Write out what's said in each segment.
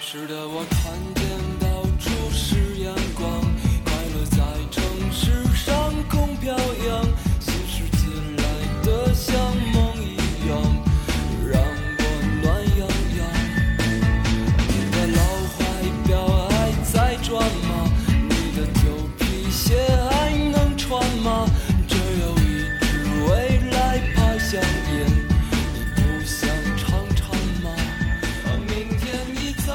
是的，我看见到处是阳光，快乐在城市上空飘扬，新世界来得像梦一样，让我暖洋洋。你的老怀表还在转吗？你的旧皮鞋还能穿吗？只有一支未来牌香烟，你不想尝尝吗？明天一早。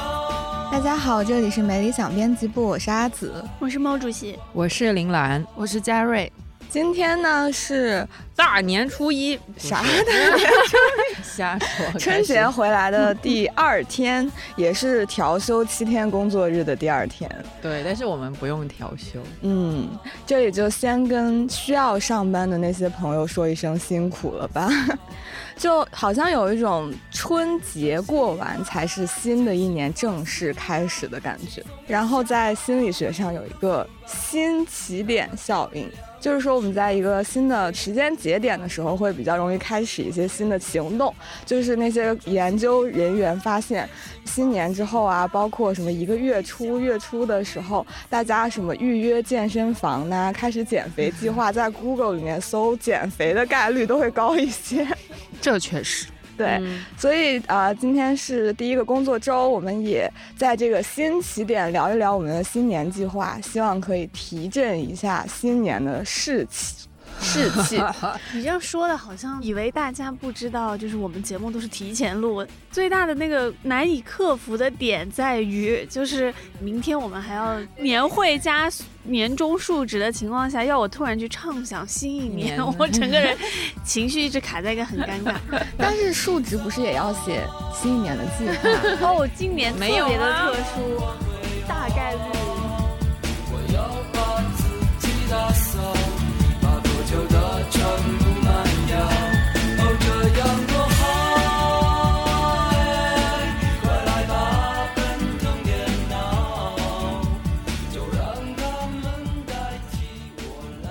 大家好，这里是没理想编辑部，我是阿紫，我是毛主席，我是林兰，我是嘉瑞。今天呢是大年初一，啥的瞎说，春节回来的第二天，也是调休7天工作日的第二天。对，但是我们不用调休。这里就先跟需要上班的那些朋友说一声辛苦了吧。就好像有一种春节过完才是新的一年正式开始的感觉。然后在心理学上有一个新起点效应，就是说我们在一个新的时间节点的时候会比较容易开始一些新的行动。就是那些研究人员发现，新年之后啊，包括什么一个月初的时候，大家什么预约健身房呢，开始减肥计划，在 Google 里面搜减肥的概率都会高一些。这确实对，所以今天是第一个工作周，我们也在这个新起点聊一聊我们的新年计划，希望可以提振一下新年的士气。你这样说的好像以为大家不知道，就是我们节目都是提前录，最大的那个难以克服的点在于，就是明天我们还要年会加年终述职的情况下，要我突然去畅想新一年，我整个人情绪一直卡在一个很尴尬。但是述职不是也要写新一年的计划？哦，今年特别的特殊，大概率。我要把自己打扫。旧的全部满掉，哦，这样多好，快来吧，奔腾电脑，就让他们代替我来。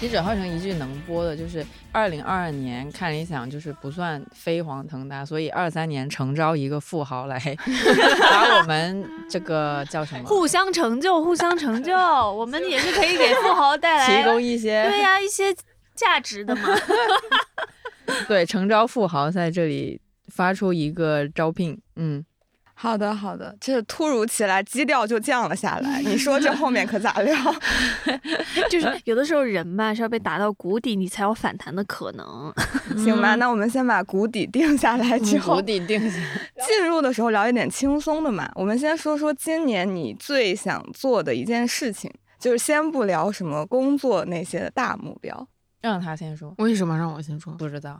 记者号称一句能播的就是2022年看理想就是不算飞黄腾达，所以23年诚招一个富豪来把我们这个叫什么互相成就，我们也是可以给富豪带来提供一些一些价值的嘛。对，诚招富豪在这里发出一个招聘。好的，这突如其来基调就降了下来，你说这后面可咋聊？就是有的时候人吧是要被打到谷底，你才有反弹的可能。行吧，那我们先把谷底定下来之后，谷底定下来，进入的时候聊一点轻松的嘛。我们先说说今年你最想做的一件事情，就是先不聊什么工作那些的大目标。让他先说。为什么让我先说？不知道。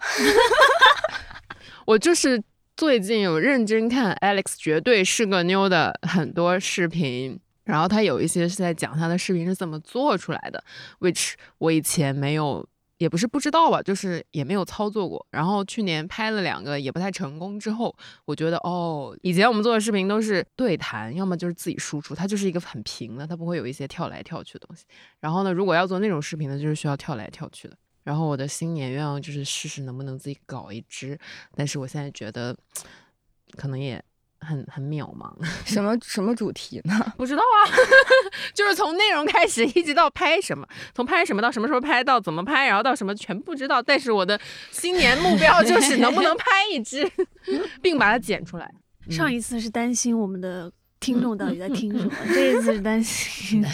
我就是最近有认真看 Alex 绝对是个妞的很多视频，然后他有一些是在讲他的视频是怎么做出来的 which 我以前没有，也不是不知道吧，就是也没有操作过。然后去年拍了2个也不太成功之后，我觉得以前我们做的视频都是对谈，要么就是自己输出，它就是一个很平的，它不会有一些跳来跳去的东西。然后呢，如果要做那种视频呢，就是需要跳来跳去的。然后我的新年愿望就是试试能不能自己搞一支，但是我现在觉得可能也很渺茫。什么主题呢？不知道啊。就是从内容开始一直到拍什么，从拍什么到什么时候拍，到怎么拍，然后到什么全不知道。但是我的新年目标就是能不能拍一支并把它剪出来。上一次是担心我们的听众到底在听什么，这一次是担心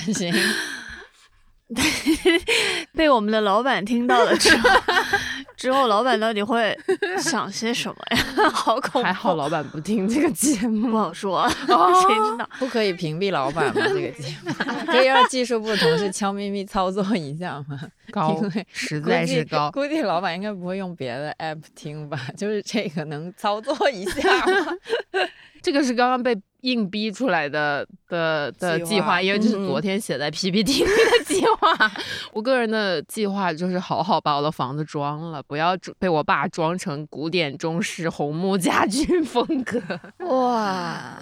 被我们的老板听到了之后老板到底会想些什么呀？好恐怖。还好老板不听这个节目。不好说，谁知道。不可以屏蔽老板吗？这个节目可以让技术部同事悄咪咪操作一下吗？高，实在是高。估计老板应该不会用别的 app 听吧，就是这个能操作一下吗？这个是刚刚被硬逼出来的计划，因为就是昨天写在 PPT 里的计划。我个人的计划就是好好把我的房子装了，不要被我爸装成古典中式红木家具风格。哇，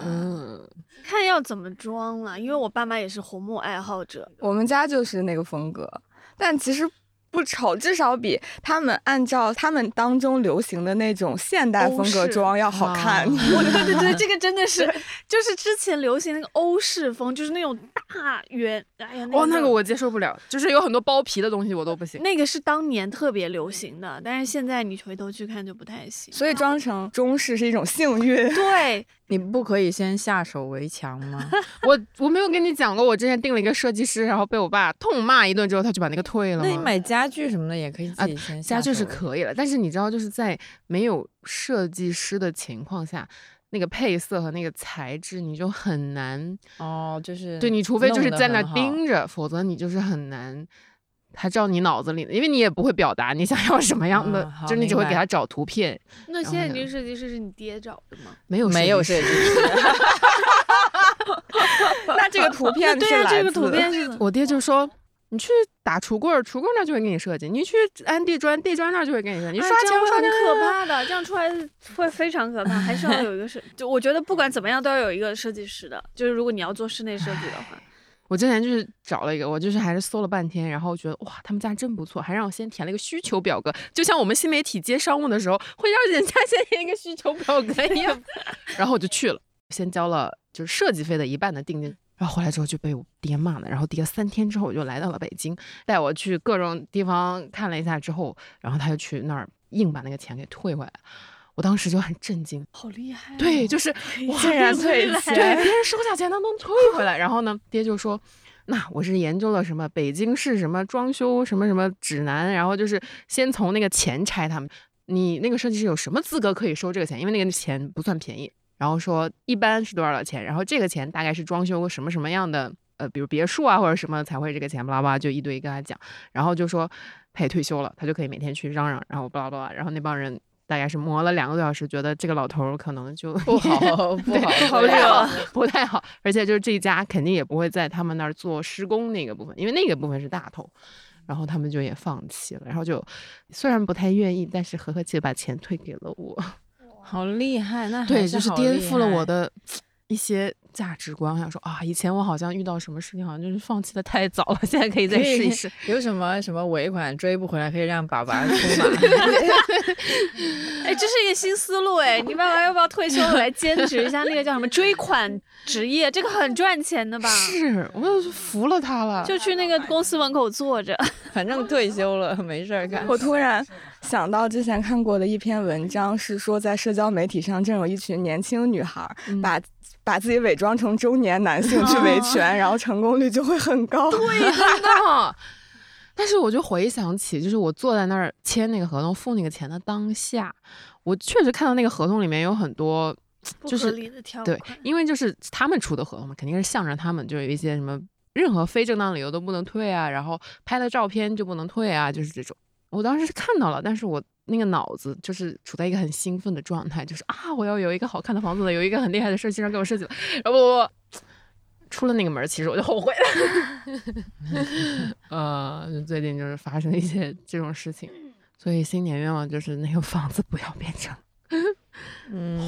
看要怎么装了，因为我爸妈也是红木爱好者，我们家就是那个风格，但其实。不丑，至少比他们按照他们当中流行的那种现代风格妆要好看。我对对对，这个真的是，就是之前流行那个欧式风，就是那种大圆，哎呀，那个那个我接受不了，就是有很多包皮的东西我都不行。那个是当年特别流行的，但是现在你回头去看就不太行。所以装成中式是一种幸运。对。你不可以先下手为强吗？我没有跟你讲过，我之前订了一个设计师，然后被我爸痛骂一顿之后，他就把那个退了吗？那你买家具什么的也可以自己先下手，家具是可以了，但是你知道，就是在没有设计师的情况下，那个配色和那个材质你就很难哦，就是对，你除非就是在那盯着，否则你就是很难。他照你脑子里的，因为你也不会表达你想要什么样的，就是你只会给他找图片。那现在这个设计师是你爹找的吗？没有设计师。那这个图片是来自，对啊，这个图片是我爹就说。你去打橱柜那就会给你设计，你去安地砖那就会给你设计，你刷墙刷得很可怕的，这样出来会非常可怕，还是要有一个设计。就我觉得不管怎么样都要有一个设计师的，就是如果你要做室内设计的话。我之前就是找了一个，我就是还是搜了半天，然后觉得哇，他们家真不错，还让我先填了一个需求表格，就像我们新媒体接商务的时候会让人家先填一个需求表格一样。然后我就去了，先交了就是设计费的一半的定金，然后回来之后就被我爹骂了，然后跌了3天之后我就来到了北京，带我去各种地方看了一下之后，然后他就去那儿硬把那个钱给退回来。我当时就很震惊，好厉害，哦，对，就是竟然退钱，对，别人收下钱他能退回来。然后呢，爹就说那我是研究了什么北京市什么装修什么什么指南，然后就是先从那个钱拆他们，你那个设计师有什么资格可以收这个钱，因为那个钱不算便宜，然后说一般是多少钱，然后这个钱大概是装修什么什么样的比如别墅啊或者什么才会这个钱巴拉巴拉，就一堆跟他讲，然后就说他也退休了，他就可以每天去嚷嚷，然后巴拉巴拉，然后那帮人大概是磨了2个多小时，觉得这个老头可能就不太好，而且就是这一家肯定也不会在他们那儿做施工那个部分，因为那个部分是大头，然后他们就也放弃了，然后就虽然不太愿意，但是和气把钱退给了我。好厉害，那还是好厉害，对，就是颠覆了我的一些价值观。我想说啊，以前我好像遇到什么事情好像就是放弃的太早了，现在可以再试一试。有什么什么尾款追不回来可以让爸爸出马。哎，这是一个新思路，哎，你爸爸要不要退休来兼职一下那个叫什么追款职业，这个很赚钱的吧？是，我就服了他了，就去那个公司门口坐着，反正退休了没事儿干。我突然想到之前看过的一篇文章，是说在社交媒体上正有一群年轻女孩把自己伪装成中年男性去维权，然后成功率就会很高。对的。但是我就回想起，就是我坐在那儿签那个合同付那个钱的当下，我确实看到那个合同里面有很多就是不合理的条款，对，因为就是他们出的合同嘛，肯定是向着他们，就有一些什么任何非正当理由都不能退啊，然后拍的照片就不能退啊，就是这种。我当时是看到了，但是我那个脑子就是处在一个很兴奋的状态，就是啊，我要有一个好看的房子的，有一个很厉害的设计师给我设计了。然后我出了那个门，其实我就后悔了。最近就是发生一些这种事情，所以新年愿望就是那个房子不要变成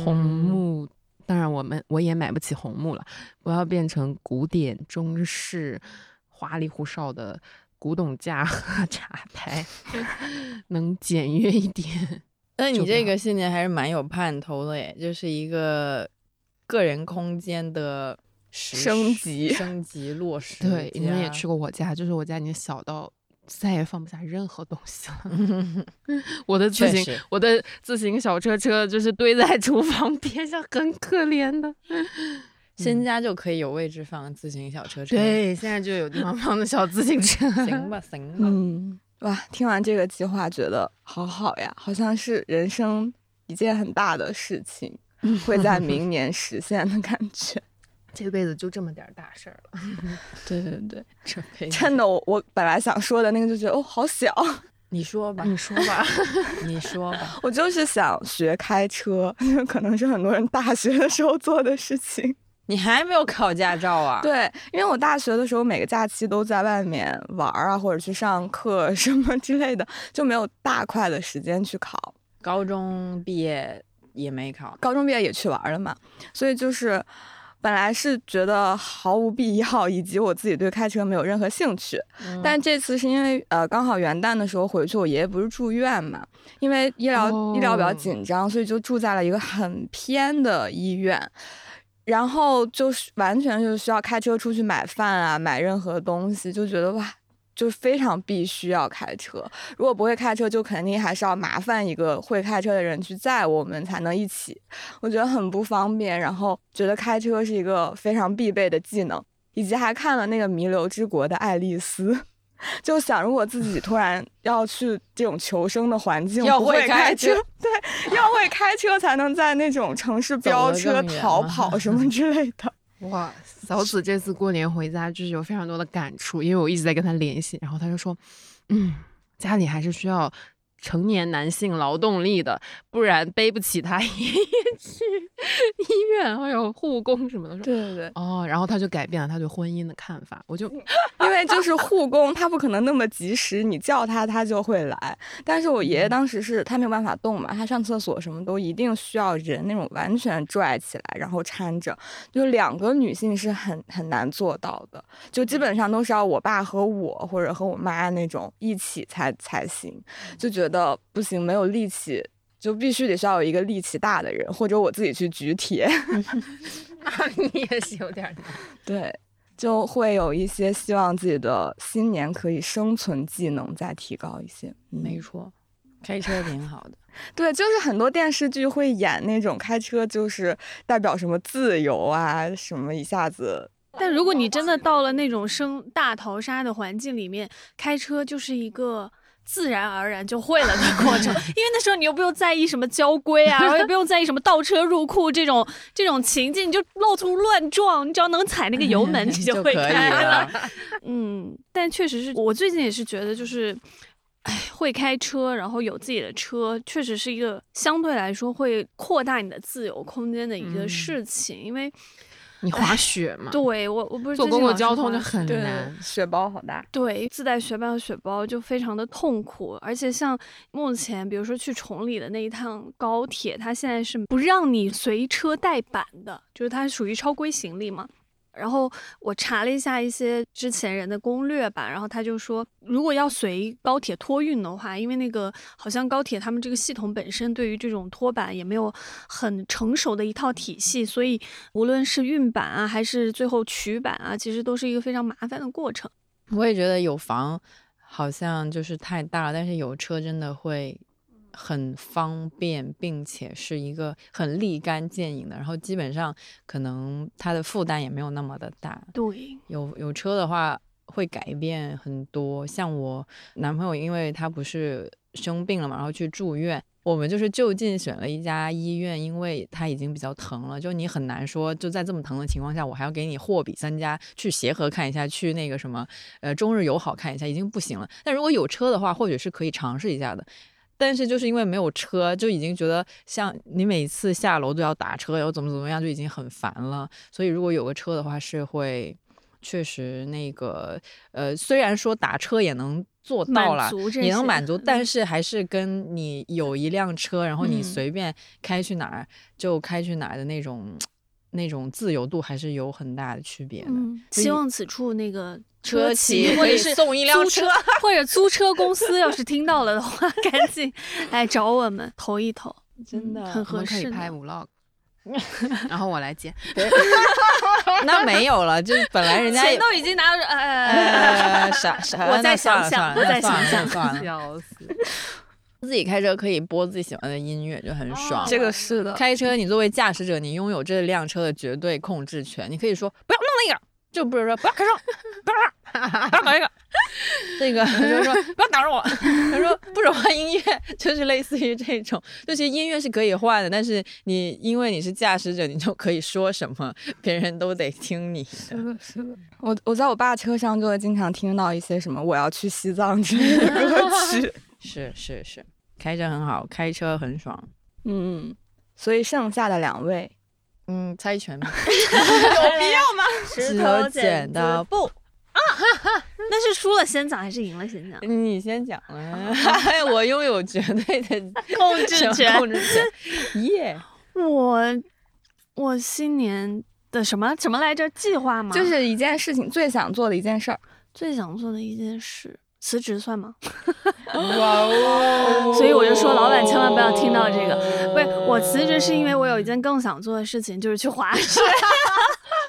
红木，当然我也买不起红木了，不要变成古典中式花里胡哨的。古董架和茶台能简约一点。那你这个新年还是蛮有盼头的耶，就是一个个人空间的升级落实。对，你们也去过我家，就是我家已经小到再也放不下任何东西了。我的自行小车就是堆在厨房边上，很可怜的。新家就可以有位置放自行小车，对，现在就有地方放的小自行车。行吧，哇，听完这个计划觉得好好呀，好像是人生一件很大的事情，会在明年实现的感觉。这辈子就这么点大事儿了。对对对，这辈子真的，我本来想说的那个就觉得好小。你说吧。我就是想学开车，可能是很多人大学的时候做的事情。你还没有考驾照啊？对，因为我大学的时候每个假期都在外面玩啊，或者去上课什么之类的，就没有大块的时间去考。高中毕业也没考，高中毕业也去玩了嘛，所以就是本来是觉得毫无必要，以及我自己对开车没有任何兴趣。但这次是因为刚好元旦的时候回去，我爷爷不是住院嘛，因为医疗比较紧张，所以就住在了一个很偏的医院。然后就是完全就是需要开车出去买饭啊，买任何东西，就觉得哇，就是非常必须要开车。如果不会开车，就肯定还是要麻烦一个会开车的人去载我们才能一起。我觉得很不方便，然后觉得开车是一个非常必备的技能，以及还看了那个《弥留之国》的爱丽丝，就想如果自己突然要去这种求生的环境，要会开车，对，要会开车才能在那种城市飙车逃跑什么之类的。哇，小紫这次过年回家就是有非常多的感触，因为我一直在跟他联系，然后他就说家里还是需要成年男性劳动力的，不然背不起他爷爷去医院还有护工什么的。对对对。哦，然后他就改变了他对婚姻的看法。我就因为就是护工他不可能那么及时，你叫他他就会来，但是我爷爷当时是他没有办法动嘛，他上厕所什么都一定需要人那种完全拽起来然后搀着，就两个女性是很难做到的，就基本上都是要我爸和我或者和我妈那种一起才行，就觉得不行，没有力气，就必须得需要有一个力气大的人，或者我自己去举铁。那你也是有点难。对，就会有一些希望自己的新年可以生存技能再提高一些。没错，开车挺好的。对，就是很多电视剧会演那种开车就是代表什么自由啊什么一下子。但如果你真的到了那种大逃杀的环境里面，开车就是一个自然而然就会了的过程，因为那时候你又不用在意什么交规啊，然后又不用在意什么倒车入库这种情境，你就路途乱撞，你只要能踩那个油门，你就会开了。但确实是我最近也是觉得，就是会开车，然后有自己的车，确实是一个相对来说会扩大你的自由空间的一个事情，因为。你滑雪嘛？对，我不是坐公共交通就很难，雪包好大。对，自带雪板和雪包就非常的痛苦，而且像目前比如说去崇礼的那一趟高铁，它现在是不让你随车带板的，就是它属于超规行李嘛。然后我查了一下一些之前人的攻略吧，然后他就说如果要随高铁托运的话，因为那个好像高铁他们这个系统本身对于这种托板也没有很成熟的一套体系，所以无论是运板啊还是最后取板啊，其实都是一个非常麻烦的过程。我也觉得有房好像就是太大了，但是有车真的会很方便，并且是一个很立竿见影的，然后基本上可能它的负担也没有那么的大。对，有车的话会改变很多。像我男朋友因为他不是生病了嘛，然后去住院，我们就是就近选了一家医院，因为他已经比较疼了，就你很难说就在这么疼的情况下我还要给你货比三家，去协和看一下，去那个什么中日友好看一下，已经不行了。但如果有车的话或许是可以尝试一下的，但是就是因为没有车，就已经觉得像你每次下楼都要打车，然后怎么样，就已经很烦了。所以如果有个车的话，是会确实那个虽然说打车也能做到了，也能满足，但是还是跟你有一辆车，然后你随便开去哪儿就开去哪儿的那种自由度还是有很大的区别的。希望此处那个车企或者是送一辆车或者租车公司要是听到了的话赶紧来找我们投一投，真的很合适，我们可以拍 vlog 然后我来接那没有了，就是本来人家钱都已经拿着啥我再想想我再想想笑死。自己开车可以播自己喜欢的音乐，就很爽。这个是的，开车你作为驾驶者，你拥有这辆车的绝对控制权，你可以说不要弄那个，就不是说不要开车，不要搞这个，这个就是说不要挡着我，他说不准换音乐，就是类似于这种，就是音乐是可以换的，但是你因为你是驾驶者，你就可以说什么，别人都得听你的。是的，是的。我在我爸车上就会经常听到一些什么我要去西藏之类的歌曲。是，开车很好，开车很爽。所以剩下的两位，猜拳吧。有必要吗？石头剪刀布啊！那是输了先讲还是赢了先讲？你先讲了，我拥有绝对的控制权。耶！我新年的什么什么来着？计划吗？就是一件事情，最想做的一件事儿，最想做的一件事，辞职算吗？哇哦！所以我就说，老板千万不要听到这个。不是，我辞职是因为我有一件更想做的事情，就是去滑雪。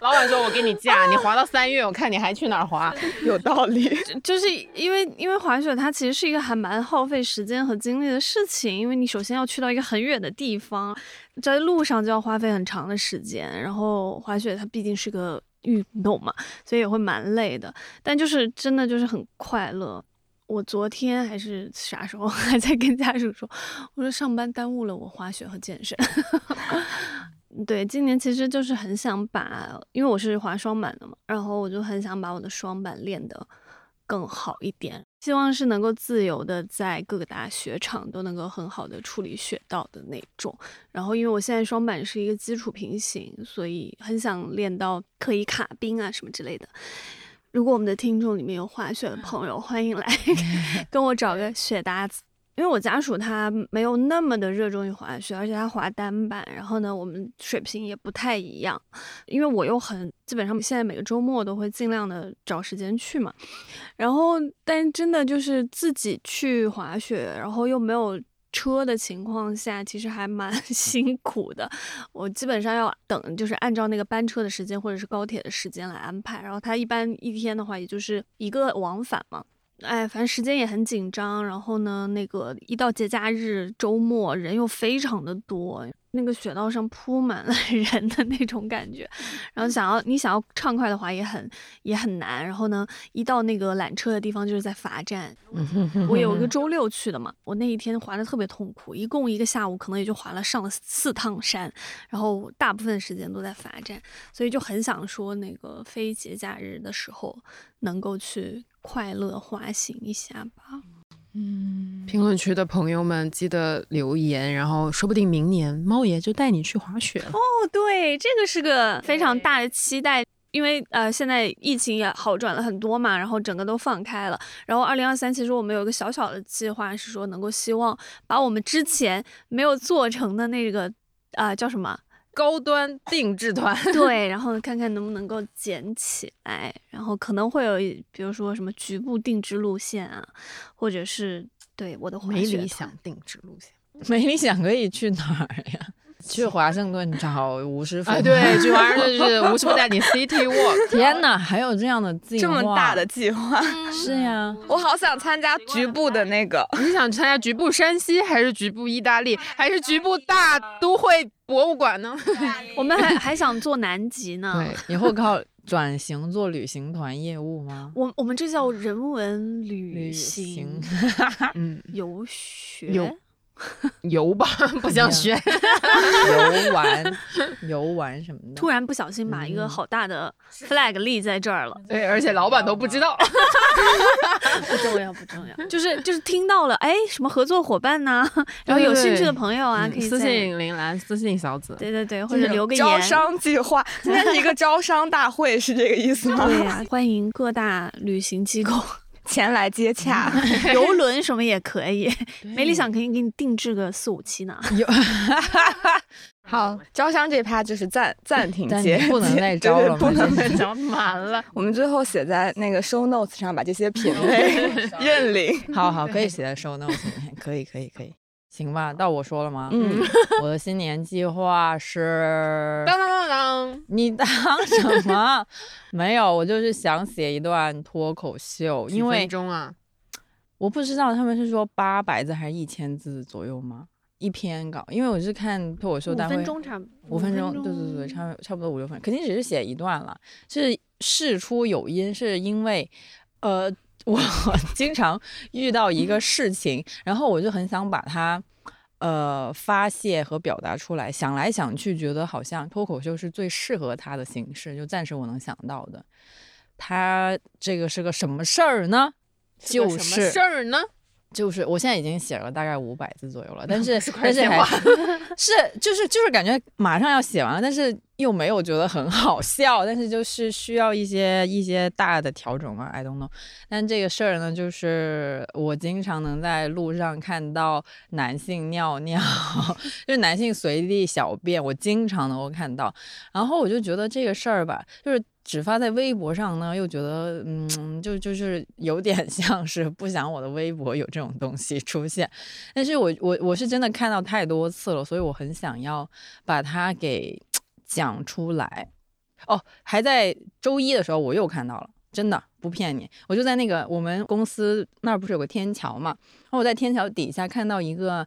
老板说：“我给你假，你滑到3月，我看你还去哪儿滑。”有道理，就是因为滑雪它其实是一个还蛮耗费时间和精力的事情，因为你首先要去到一个很远的地方，在路上就要花费很长的时间，然后滑雪它毕竟是个运动嘛，所以也会蛮累的，但就是真的就是很快乐。我昨天还是啥时候还在跟家属说，我说上班耽误了我滑雪和健身。对，今年其实就是很想把，因为我是滑双板的嘛，然后我就很想把我的双板练得更好一点，希望是能够自由的在各个大雪场都能够很好的处理雪道的那种。然后因为我现在双板是一个基础平行，所以很想练到可以卡冰啊什么之类的。如果我们的听众里面有滑雪的朋友，欢迎来跟我找个雪搭子。因为我家属他没有那么的热衷于滑雪，而且他滑单板，然后呢我们水平也不太一样，因为我又很基本上现在每个周末都会尽量的找时间去嘛，然后但真的就是自己去滑雪，然后又没有车的情况下其实还蛮辛苦的。我基本上要等就是按照那个班车的时间或者是高铁的时间来安排，然后他一般一天的话也就是一个往返嘛，哎，反正时间也很紧张，然后呢那个一到节假日周末人又非常的多，那个雪道上铺满了人的那种感觉，然后你想要畅快的话也很难，然后呢一到那个缆车的地方就是在罚站。我有一个周六去的嘛，我那一天滑得特别痛苦，一共一个下午可能也就滑了上了4趟山，然后大部分时间都在罚站，所以就很想说那个非节假日的时候能够去快乐滑行一下吧。嗯，评论区的朋友们记得留言，然后说不定明年猫爷就带你去滑雪了。哦，对，这个是个非常大的期待，因为现在疫情也好转了很多嘛，然后整个都放开了。然后2023其实我们有一个小小的计划，是说能够希望把我们之前没有做成的那个叫什么？高端定制团。对，然后看看能不能够捡起来，然后可能会有比如说什么局部定制路线啊，或者是对我的滑雪团。没理想定制路线，没理想可以去哪儿呀？去华盛顿找吴师傅。哎，对，去华盛顿就是吴师傅带你 City Walk。天哪，还有这样的计划，这么大的计划。是呀，我好想参加局部的那个。你想参加局部山西，还是局部意大利，还是局部大都会博物馆呢？我们还想做南极呢。对，以后靠转型做旅行团业务吗？我们这叫人文旅行嗯，游学游吧，不想学。游玩什么的。突然不小心把一个好大的 flag 立在这儿了。对，而且老板都不知道。不重要，不重要。就是听到了，哎，什么合作伙伴呢？然后有兴趣的朋友啊，可以私信铃兰，私信小紫。对对对，或者留个言。招商计划，今天是一个招商大会，是这个意思吗？对呀，欢迎各大旅行机构前来接洽。游轮什么也可以，没理想可以给你定制个4-5期呢。好，招商这趴就是暂停接，不能再招了，不能再招满了。我们最后写在那个 show notes 上，把这些品类认领。好，可以写在 show notes 里面，可以。行吧，到我说了吗？嗯，我的新年计划是当当当当，你当什么？没有，我就是想写一段脱口秀，因为几分钟啊？我不知道他们是说800字还是1000字左右吗？一篇稿，因为我是看脱口秀单位，5分钟，对，差不多5-6分钟，肯定只是写一段了。是事出有因，是因为我经常遇到一个事情，然后我就很想把它发泄和表达出来，想来想去觉得好像脱口秀是最适合它的形式，就暂时我能想到的。它这个是个什么事儿呢？就是什么事儿呢？就是我现在已经写了大概500字左右了，但是还是感觉马上要写完了，但是又没有觉得很好笑，但是就是需要一些大的调整嘛 I don't know。 但这个事儿呢，就是我经常能在路上看到男性尿尿就是男性随地小便，我经常能够看到。然后我就觉得这个事儿吧，就是只发在微博上呢，又觉得就是有点像是不想我的微博有这种东西出现。但是我是真的看到太多次了，所以我很想要把它给讲出来。哦，还在周一的时候我又看到了，真的不骗你，我就在那个我们公司那儿不是有个天桥嘛，然后我在天桥底下看到一个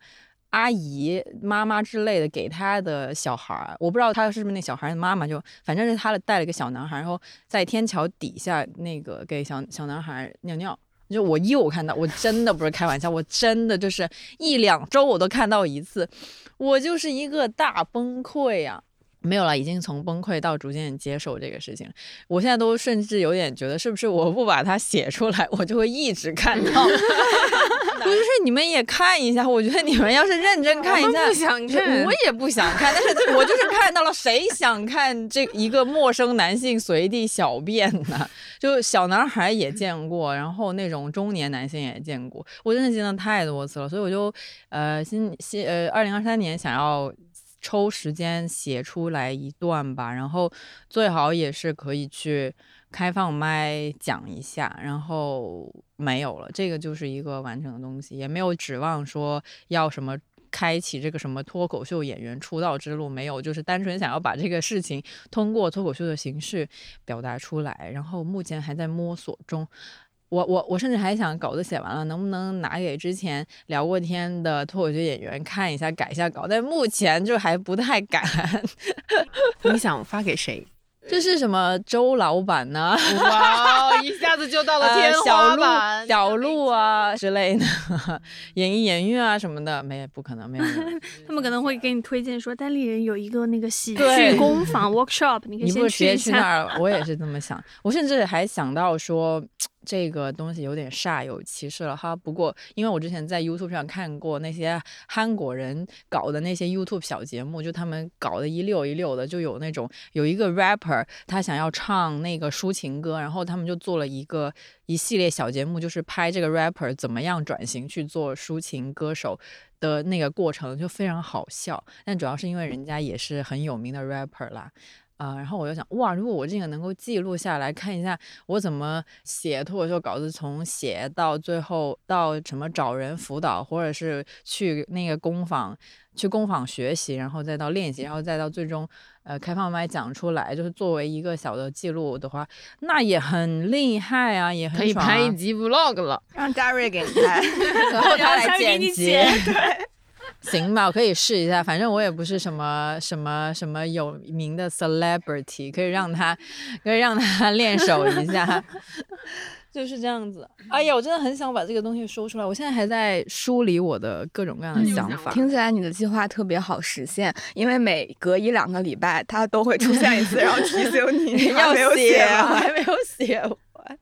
阿姨妈妈之类的给她的小孩，我不知道她是不是那小孩的妈妈，就反正是她带了一个小男孩，然后在天桥底下那个给小男孩尿尿。就我又看到，我真的不是开玩笑，我真的就是一两周我都看到一次，我就是一个大崩溃啊。没有了，已经从崩溃到逐渐接受这个事情。我现在都甚至有点觉得，是不是我不把它写出来，我就会一直看到。不是，你们也看一下，我觉得你们要是认真看一下，不想看，我也不想看，但是我就是看到了，谁想看这一个陌生男性随地小便呢？就小男孩也见过，然后那种中年男性也见过，我真的见到太多次了，所以我就2023年想要抽时间写出来一段吧，然后最好也是可以去开放麦讲一下，然后没有了，这个就是一个完整的东西，也没有指望说要什么开启这个什么脱口秀演员出道之路，没有，就是单纯想要把这个事情通过脱口秀的形式表达出来，然后目前还在摸索中。我甚至还想稿子写完了能不能拿给之前聊过天的脱口秀演员看一下，改一下稿，但目前就还不太敢你想发给谁？这是什么周老板呢？哇，一下子就到了天花板、小鹿啊之类的演艺演员啊什么的，没，不可能，没有他们可能会给你推荐说单立人有一个那个喜剧工坊 workshop， 你可以先去一下。你不是直接去那儿？我也是这么想，我甚至还想到说这个东西有点煞有其事了哈。不过因为我之前在 YouTube 上看过那些韩国人搞的那些 YouTube 小节目，就他们搞的一溜一溜的，就有那种有一个 rapper 他想要唱那个抒情歌，然后他们就做了一系列小节目，就是拍这个 rapper 怎么样转型去做抒情歌手的那个过程，就非常好笑。但主要是因为人家也是很有名的 rapper 啦。然后我就想，哇，如果我这个能够记录下来，看一下我怎么写脱口秀稿子，从写到最后到什么找人辅导，或者是去那个工坊，去工坊学习，然后再到练习，然后再到最终开放麦讲出来，就是作为一个小的记录的话，那也很厉害啊，也很爽啊，可以拍一集 vlog 了，让Jiarui给你拍然后他来剪辑对行吧，我可以试一下，反正我也不是什么有名的 celebrity， 可以让他练手一下就是这样子。哎呀，我真的很想把这个东西说出来，我现在还在梳理我的各种各样的想法。听起来你的计划特别好实现，因为每隔一两个礼拜它都会出现一次然后提醒你要写，我还没有写完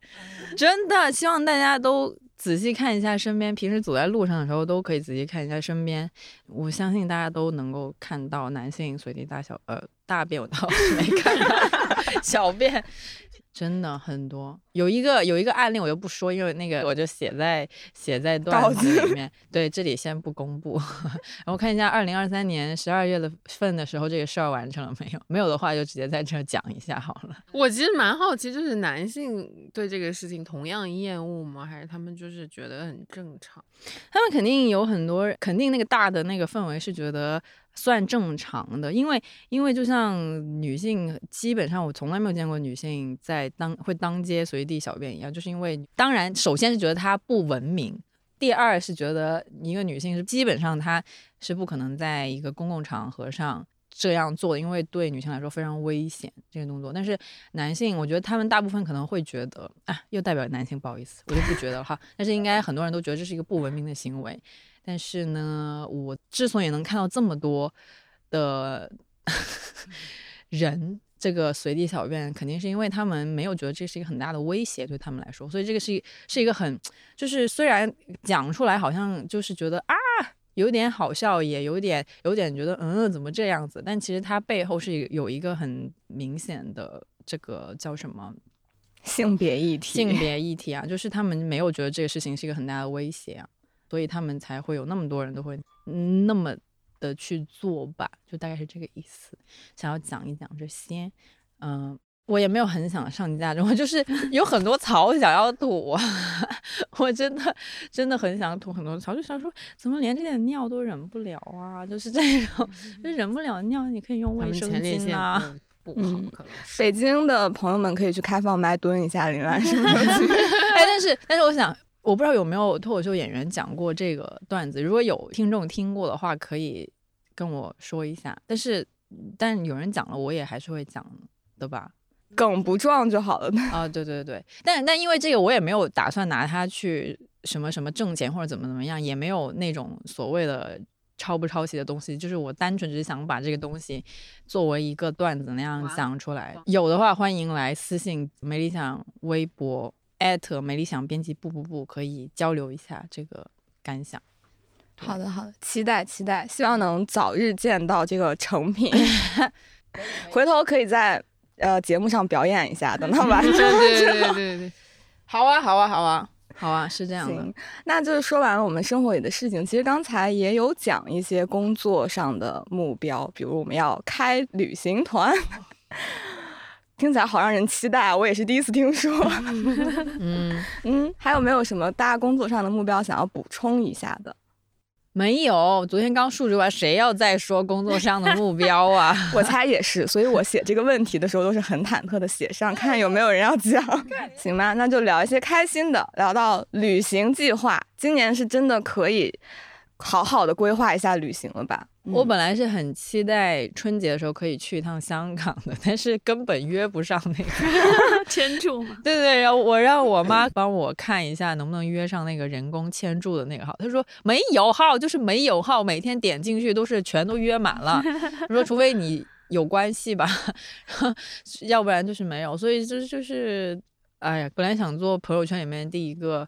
真的希望大家都仔细看一下身边，平时走在路上的时候都可以仔细看一下身边，我相信大家都能够看到男性随地大便，我倒是没看到小便真的很多。有一个案例我就不说，因为那个我就写在段子里面，对，这里先不公布然后看一下2023年12月份的时候这个事儿完成了没有，没有的话就直接在这讲一下好了。我其实蛮好奇，就是男性对这个事情同样厌恶吗？还是他们就是觉得很正常？他们肯定有很多，肯定那个大的那个氛围是觉得算正常的，因为就像女性，基本上我从来没有见过女性在当街随地小便一样，就是因为当然首先是觉得她不文明，第二是觉得一个女性是基本上她是不可能在一个公共场合上这样做的，因为对女性来说非常危险这个动作。但是男性，我觉得他们大部分可能会觉得啊，又代表男性，不好意思，我就不觉得了哈。但是应该很多人都觉得这是一个不文明的行为。但是呢，我之所以能看到这么多的人这个随地小便，肯定是因为他们没有觉得这是一个很大的威胁对他们来说，所以这个是一个很，就是虽然讲出来好像就是觉得啊有点好笑，也有点觉得怎么这样子，但其实它背后是有一个很明显的这个叫什么性别议题啊，就是他们没有觉得这个事情是一个很大的威胁啊，所以他们才会有那么多人都会那么的去做吧，就大概是这个意思，想要讲一讲这些。我也没有很想上架，我就是有很多槽想要吐我真的很想吐很多槽，就想说怎么连这点尿都忍不了啊，就是这种就忍不了尿你可以用卫生巾啊。不好可能北京的朋友们可以去开放麦蹲一下林兰什么东西哎，但是我想我不知道有没有脱口秀演员讲过这个段子，如果有听众听过的话可以跟我说一下，但有人讲了我也还是会讲的吧，梗不撞就好了啊、对对对，但因为这个我也没有打算拿它去什么什么挣钱或者怎么样，也没有那种所谓的抄不抄袭的东西，就是我单纯只是想把这个东西作为一个段子那样讲出来，有的话欢迎来私信没理想微博没理想编辑不可以交流一下这个感想。好的，期待，希望能早日见到这个成品回头可以在节目上表演一下，等到完成对，好啊，是这样的。那就是说完了我们生活里的事情，其实刚才也有讲一些工作上的目标，比如我们要开旅行团听起来好让人期待，我也是第一次听说还有没有什么大家工作上的目标想要补充一下的？没有，昨天刚述职完，谁要再说工作上的目标啊我猜也是，所以我写这个问题的时候都是很忐忑的写上，看有没有人要讲行吗？那就聊一些开心的，聊到旅行计划，今年是真的可以好好的规划一下旅行了吧。我本来是很期待春节的时候可以去一趟香港的，但是根本约不上那个签注嘛。对，然后我让我妈帮我看一下能不能约上那个人工签注的那个号，她说没有号，就是没有号，每天点进去都是全都约满了她说除非你有关系吧要不然就是没有，所以就是哎呀，本来想做朋友圈里面第一个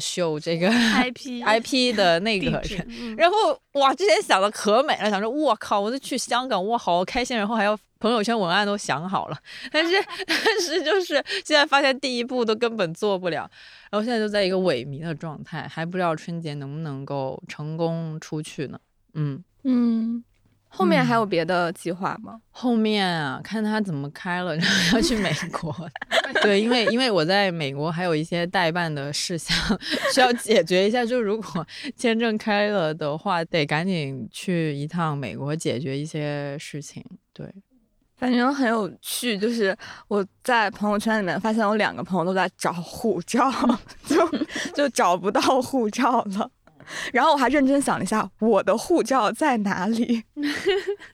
秀这个 IP 的那个人然后哇之前想的可美了，想说我靠我就去香港哇好开心，然后还要朋友圈文案都想好了，但是就是现在发现第一步都根本做不了，然后现在就在一个萎靡的状态，还不知道春节能不能够成功出去呢。后面还有别的计划吗？后面啊，看他怎么开了，然后要去美国。对，因为我在美国还有一些代办的事项需要解决一下，就如果签证开了的话，得赶紧去一趟美国解决一些事情。对，反正很有趣，就是我在朋友圈里面发现我两个朋友都在找护照，就找不到护照了。然后我还认真想了一下我的护照在哪里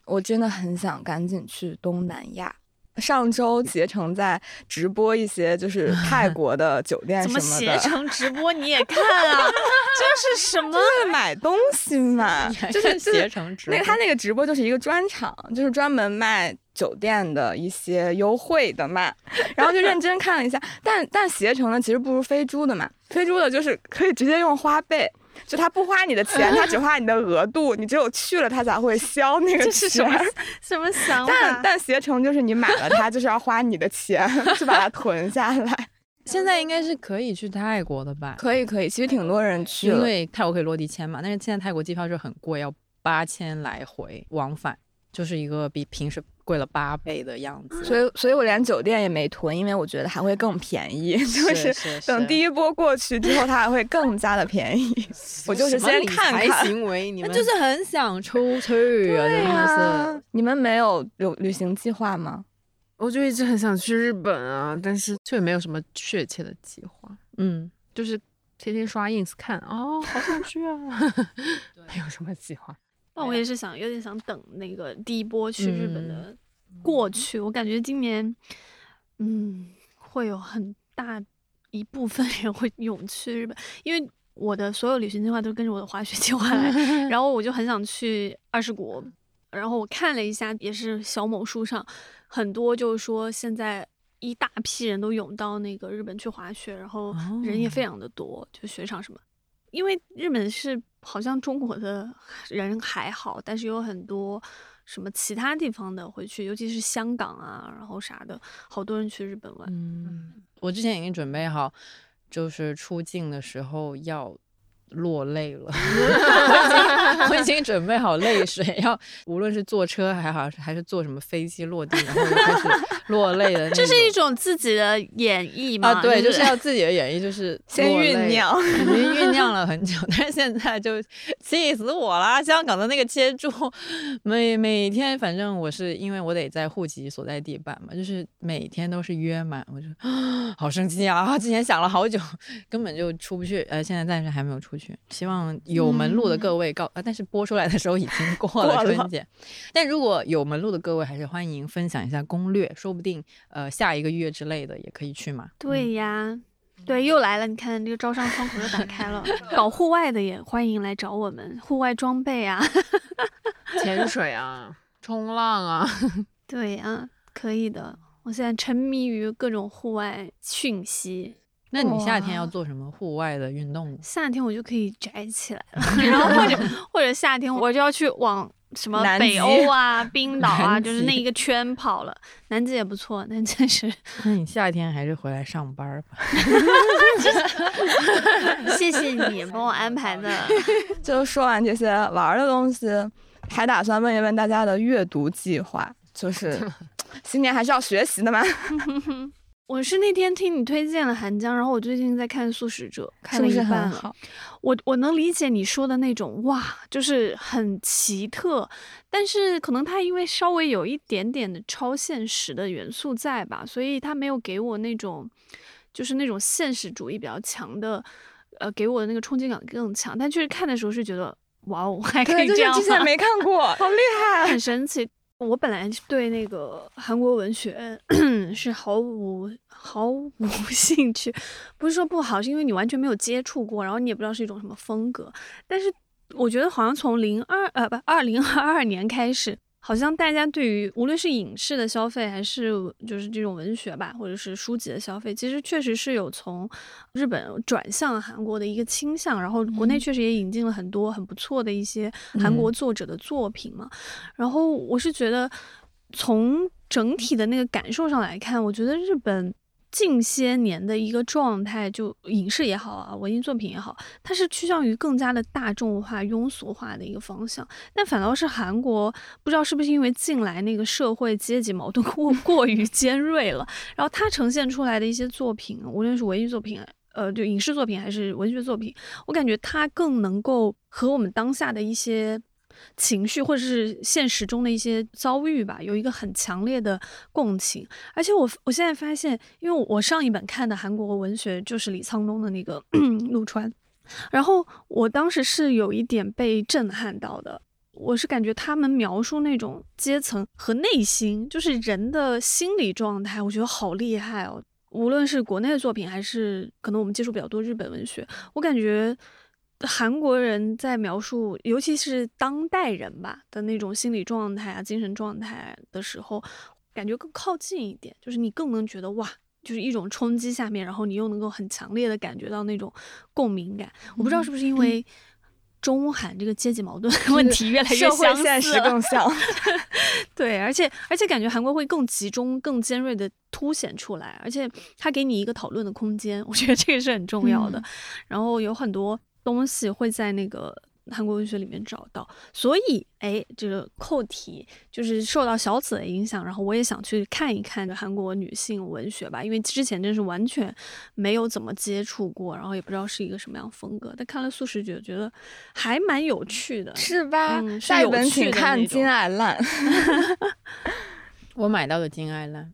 我真的很想赶紧去东南亚，上周携程在直播一些就是泰国的酒店什么的怎么携程直播你也看啊这是什么就是买东西嘛就是携程直播他那个直播就是一个专场，就是专门卖酒店的一些优惠的嘛，然后就认真看了一下但携程呢其实不如飞猪的嘛，飞猪的就是可以直接用花呗，就他不花你的钱他只花你的额度你只有去了他才会消那个钱，这是什么想法？但携程就是你买了它就是要花你的钱就把它囤下来。现在应该是可以去泰国的吧？可以，其实挺多人去了，因为泰国可以落地签嘛，但是现在泰国机票是很贵，要8000来回往返，就是一个比平时贵了8倍的样子，所以我连酒店也没囤，因为我觉得还会更便宜，就是等第一波过去之后它还会更加的便宜我就是先看看行为你们就是很想出去啊，真的是。你们没有旅行计划吗？我就一直很想去日本啊，但是却没有什么确切的计划，就是天天刷 ins 看好想去啊没有什么计划。那我也是有点想等那个第一波去日本的过去，我感觉今年会有很大一部分人会涌去日本，因为我的所有旅行计划都跟着我的滑雪计划来然后我就很想去20国，然后我看了一下也是小某书上很多就是说现在一大批人都涌到那个日本去滑雪，然后人也非常的多，就雪场什么因为日本是好像中国的人还好，但是有很多什么其他地方的会去，尤其是香港啊然后啥的，好多人去日本玩。嗯，我之前已经准备好就是出境的时候要落泪了我已经准备好泪水，要无论是坐车还好还是坐什么飞机落地，然后就开始落泪的。这是一种自己的演绎吗？啊，对，就是要自己的演绎，就是先酝酿，肯定酝酿了很久，但是现在就气死我啦！香港的那个接触，每天反正我是因为我得在户籍所在地办嘛，就是每天都是约满，我就好生气啊！之前想了好久，根本就出不去，现在暂时还没有出去。希望有门路的各位但是播出来的时候已经过了春节，但如果有门路的各位还是欢迎分享一下攻略，说不定下一个月之类的也可以去嘛。对呀，对，又来了，你看这个招商窗口又打开了搞户外的也欢迎来找我们，户外装备啊潜水啊冲浪啊对啊，可以的，我现在沉迷于各种户外讯息。那你夏天要做什么户外的运动呢？夏天我就可以宅起来了然后或者夏天我就要去往什么北欧啊冰岛啊，就是那一个圈跑了。南极也不错，但真是你夏天还是回来上班吧谢谢你帮我安排的就说完这些玩的东西，还打算问一问大家的阅读计划，就是新年还是要学习的嘛我是那天听你推荐了韩江，然后我最近在看《素食者》，看了一半了。是不是很好？我能理解你说的那种哇，就是很奇特，但是可能它因为稍微有一点点的超现实的元素在吧，所以它没有给我那种就是那种现实主义比较强的，给我的那个冲击感更强。但就是看的时候是觉得哇哦，还可以这样吗？对，就是之前没看过，好厉害，很神奇。我本来对那个韩国文学是毫无兴趣，不是说不好，是因为你完全没有接触过，然后你也不知道是一种什么风格。但是我觉得好像从2022年开始，好像大家对于无论是影视的消费还是就是这种文学吧，或者是书籍的消费，其实确实是有从日本转向韩国的一个倾向，然后国内确实也引进了很多很不错的一些韩国作者的作品嘛。然后我是觉得从整体的那个感受上来看，我觉得日本近些年的一个状态，就影视也好啊文艺作品也好，它是趋向于更加的大众化庸俗化的一个方向。但反倒是韩国，不知道是不是因为近来那个社会阶级矛盾过于尖锐了然后它呈现出来的一些作品，无论是文艺作品就影视作品还是文学作品，我感觉它更能够和我们当下的一些情绪或者是现实中的一些遭遇吧，有一个很强烈的共情。而且我现在发现，因为我上一本看的韩国文学就是李沧东的那个陆川，然后我当时是有一点被震撼到的。我是感觉他们描述那种阶层和内心，就是人的心理状态，我觉得好厉害哦。无论是国内的作品还是可能我们接触比较多日本文学，我感觉韩国人在描述尤其是当代人吧的那种心理状态啊精神状态的时候，感觉更靠近一点，就是你更能觉得哇，就是一种冲击下面，然后你又能够很强烈的感觉到那种共鸣感。我不知道是不是因为中韩这个阶级矛盾问题越来越相似了，社会现实更像对，而且感觉韩国会更集中更尖锐的凸显出来，而且它给你一个讨论的空间，我觉得这个是很重要的。然后有很多东西会在那个韩国文学里面找到，所以这个扣题就是受到小紫的影响，然后我也想去看一看韩国女性文学吧，因为之前真是完全没有怎么接触过，然后也不知道是一个什么样风格。但看了《素食者》觉得还蛮有趣的，是吧？下一本请看《金爱烂》我买到的《金爱烂》，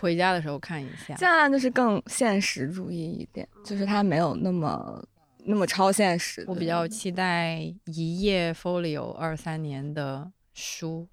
回家的时候看一下。《金爱烂》就是更现实主义一点，就是它没有那么超现实。我比较期待一页 folio 23年的书，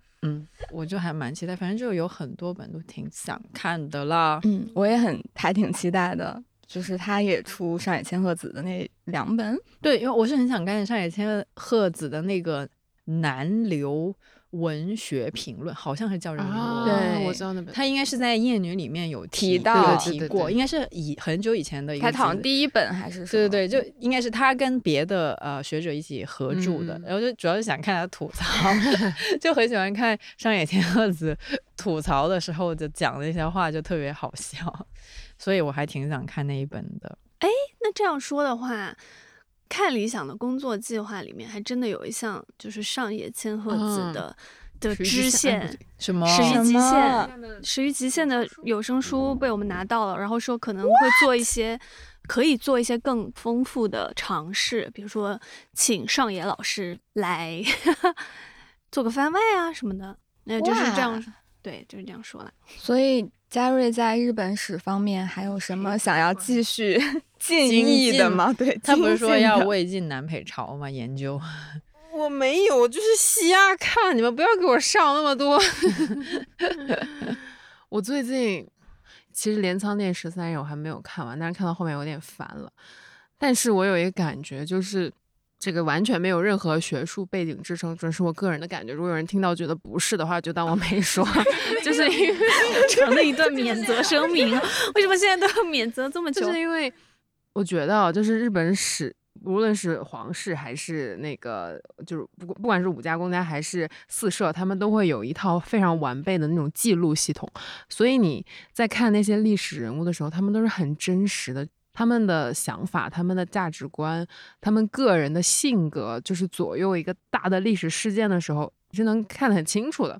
我就还蛮期待，反正就有很多本都挺想看的啦。我也还挺期待的，就是他也出上野千鹤子的那两本。对，因为我是很想看上野千鹤子的那个南流文学评论，好像是叫人文、啊、对，我知道那本，他应该是在《艳女》里面有提到，对对对，应该是很久以前的一个，他好像第一本还是什么，对对对，就应该是他跟别的学者一起合著的、嗯、然后就主要是想看他吐槽就很喜欢看上野千鹤子吐槽的时候就讲的一些话，就特别好笑，所以我还挺想看那一本的。哎，那这样说的话，看理想的工作计划里面还真的有一项就是上野千鹤子的支线，什么始于极限的有声书被我们拿到了，然后说可能会做一些可以做一些更丰富的尝试，比如说请上野老师来做个番外啊什么的，那就是这样，对，就是这样说了。所以嘉瑞在日本史方面还有什么想要继续进意的吗？对，他不是说要魏晋南北朝吗？研究我没有，我就是瞎看，你们不要给我上那么多我最近其实镰仓殿13人我还没有看完，但是看到后面有点烦了，但是我有一个感觉，就是这个完全没有任何学术背景支撑，只是我个人的感觉。如果有人听到觉得不是的话，就当我没说，就是因为成了一段免责声明。为什么现在都要免责这么久？就是因为我觉得，就是日本史，无论是皇室还是那个，就是不管是武家、公家还是四社，他们都会有一套非常完备的那种记录系统。所以你在看那些历史人物的时候，他们都是很真实的。他们的想法，他们的价值观，他们个人的性格，就是左右一个大的历史事件的时候是能看得很清楚的。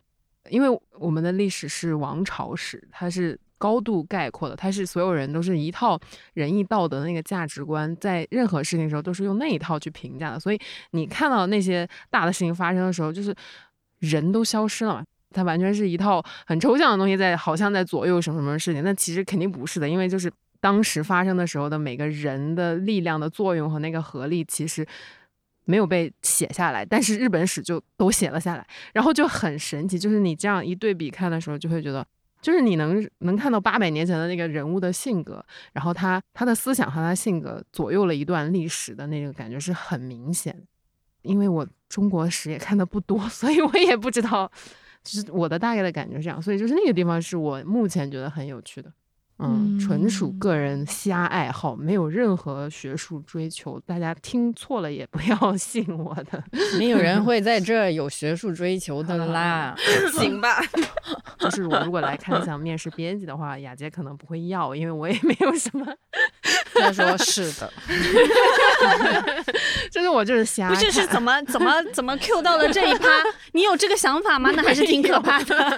因为我们的历史是王朝史，它是高度概括的，它是所有人都是一套仁义道德的那个价值观，在任何事情的时候都是用那一套去评价的。所以你看到那些大的事情发生的时候，就是人都消失了嘛，它完全是一套很抽象的东西在好像在左右什么什么事情，那其实肯定不是的，因为就是当时发生的时候的每个人的力量的作用和那个合力其实没有被写下来，但是日本史就都写了下来，然后就很神奇，就是你这样一对比看的时候就会觉得，就是你能看到800年前的那个人物的性格，然后他的思想和他性格左右了一段历史的那个感觉是很明显。因为我中国史也看的不多，所以我也不知道，就是我的大概的感觉是这样，所以就是那个地方是我目前觉得很有趣的。嗯，纯属个人瞎爱好，没有任何学术追求，大家听错了也不要信我的，没有人会在这有学术追求的啦行吧就是我如果来看想面试编辑的话，雅洁可能不会要，因为我也没有什么他说是的就是我就是瞎看，不是是怎么 Q 到了这一趴你有这个想法吗？那还是挺可怕的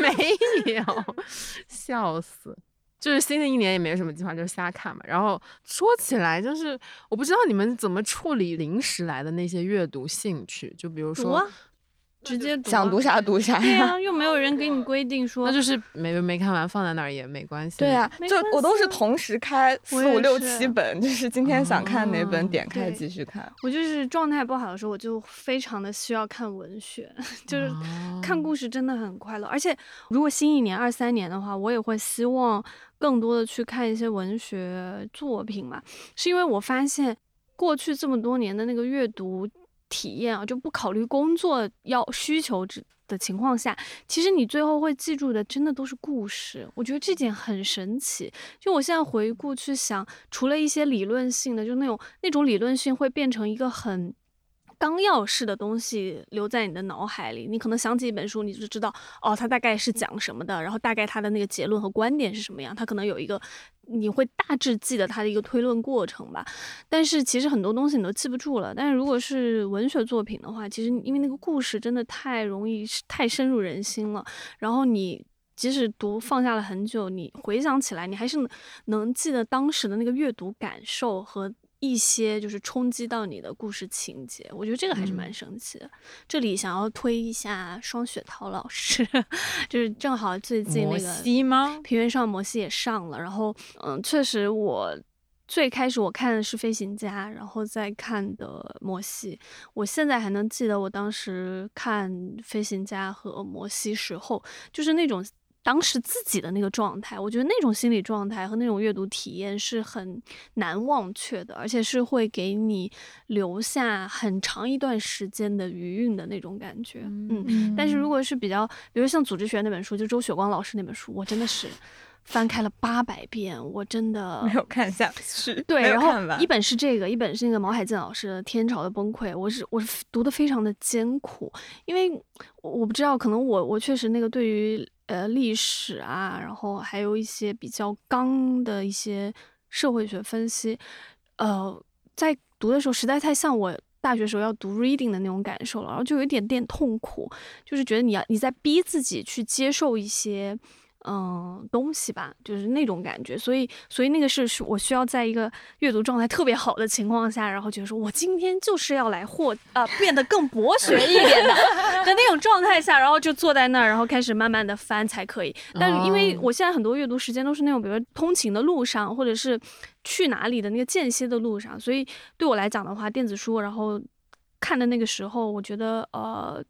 没有笑死，就是新的一年也没什么计划，就是瞎看嘛。然后说起来，就是我不知道你们怎么处理临时来的那些阅读兴趣，就比如说、啊、直接读、啊、想读啥读啥呀，对啊，又没有人给你规定说，那就是没看完放在那儿也没关系。对啊，就我都是同时开4、5、6、7本，就是今天想看哪本点开继续看。我就是状态不好的时候，我就非常的需要看文学，就是看故事真的很快乐。而且如果新一年23年的话，我也会希望更多的去看一些文学作品嘛，是因为我发现过去这么多年的那个阅读体验啊，就不考虑工作要需求的情况下，其实你最后会记住的真的都是故事。我觉得这点很神奇，就我现在回顾去想，除了一些理论性的，就那种理论性会变成一个很纲要式的东西留在你的脑海里，你可能想起一本书，你就知道哦，它大概是讲什么的，然后大概它的那个结论和观点是什么样，它可能有一个你会大致记得它的一个推论过程吧。但是其实很多东西你都记不住了，但是如果是文学作品的话，其实因为那个故事真的太容易太深入人心了，然后你即使读放下了很久，你回想起来你还是能记得当时的那个阅读感受和一些就是冲击到你的故事情节，我觉得这个还是蛮神奇的。这里想要推一下双雪涛老师，就是正好最近那个《平原上摩西》也上了，然后确实我最开始我看的是《飞行家》，然后再看的《摩西》，我现在还能记得我当时看《飞行家》和《摩西》时候，就是那种当时自己的那个状态，我觉得那种心理状态和那种阅读体验是很难忘却的，而且是会给你留下很长一段时间的余韵的那种感觉。嗯，但是如果是比如像组织学那本书，就周雪光老师那本书，我真的是翻开了800遍，我真的没有看下去。对，然后一本是这个，一本是那个毛海建老师的《天朝的崩溃》，我读得非常的艰苦，因为我不知道，可能我确实那个对于历史啊，然后还有一些比较刚的一些社会学分析，在读的时候实在太像我大学时候要读 reading 的那种感受了，然后就有一点痛苦，就是觉得你在逼自己去接受一些东西吧，就是那种感觉，所以那个是我需要在一个阅读状态特别好的情况下，然后觉得说我今天就是要来变得更博学一点的那种状态下，然后就坐在那儿，然后开始慢慢的翻才可以。但是因为我现在很多阅读时间都是那种，比如说通勤的路上，或者是去哪里的那个间歇的路上，所以对我来讲的话，电子书然后看的那个时候，我觉得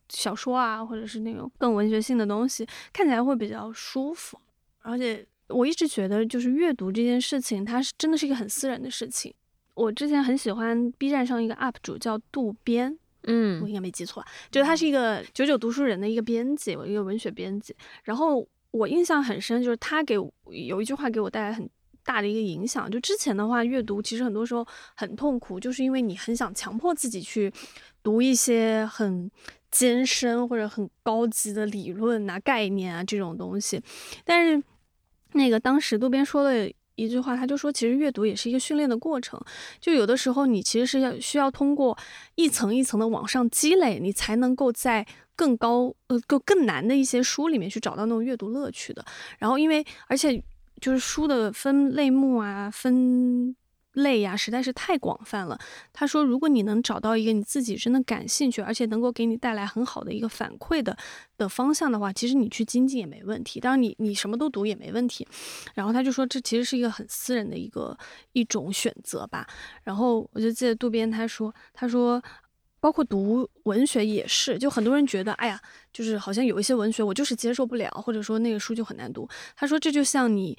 小说啊，或者是那种更文学性的东西，看起来会比较舒服。而且我一直觉得，就是阅读这件事情，它是真的是一个很私人的事情。我之前很喜欢 B 站上一个 UP 主叫渡边，我应该没记错，就是他是一个99读书人的一个编辑，一个文学编辑。然后我印象很深，就是他有一句话给我带来很大的一个影响。就之前的话，阅读其实很多时候很痛苦，就是因为你很想强迫自己去读一些很艰深或者很高级的理论啊、概念啊这种东西。但是那个当时渡边说了一句话，他就说其实阅读也是一个训练的过程，就有的时候你其实是需要通过一层一层的往上积累，你才能够在更高更难的一些书里面去找到那种阅读乐趣的。然后而且就是书的分类目啊、分类呀、实在是太广泛了。他说，如果你能找到一个你自己真的感兴趣，而且能够给你带来很好的一个反馈的方向的话，其实你去精进也没问题。当然你什么都读也没问题。然后他就说，这其实是一个很私人的一种选择吧。然后我就记得渡边他说。包括读文学也是，就很多人觉得，哎呀，就是好像有一些文学我就是接受不了，或者说那个书就很难读。他说这就像你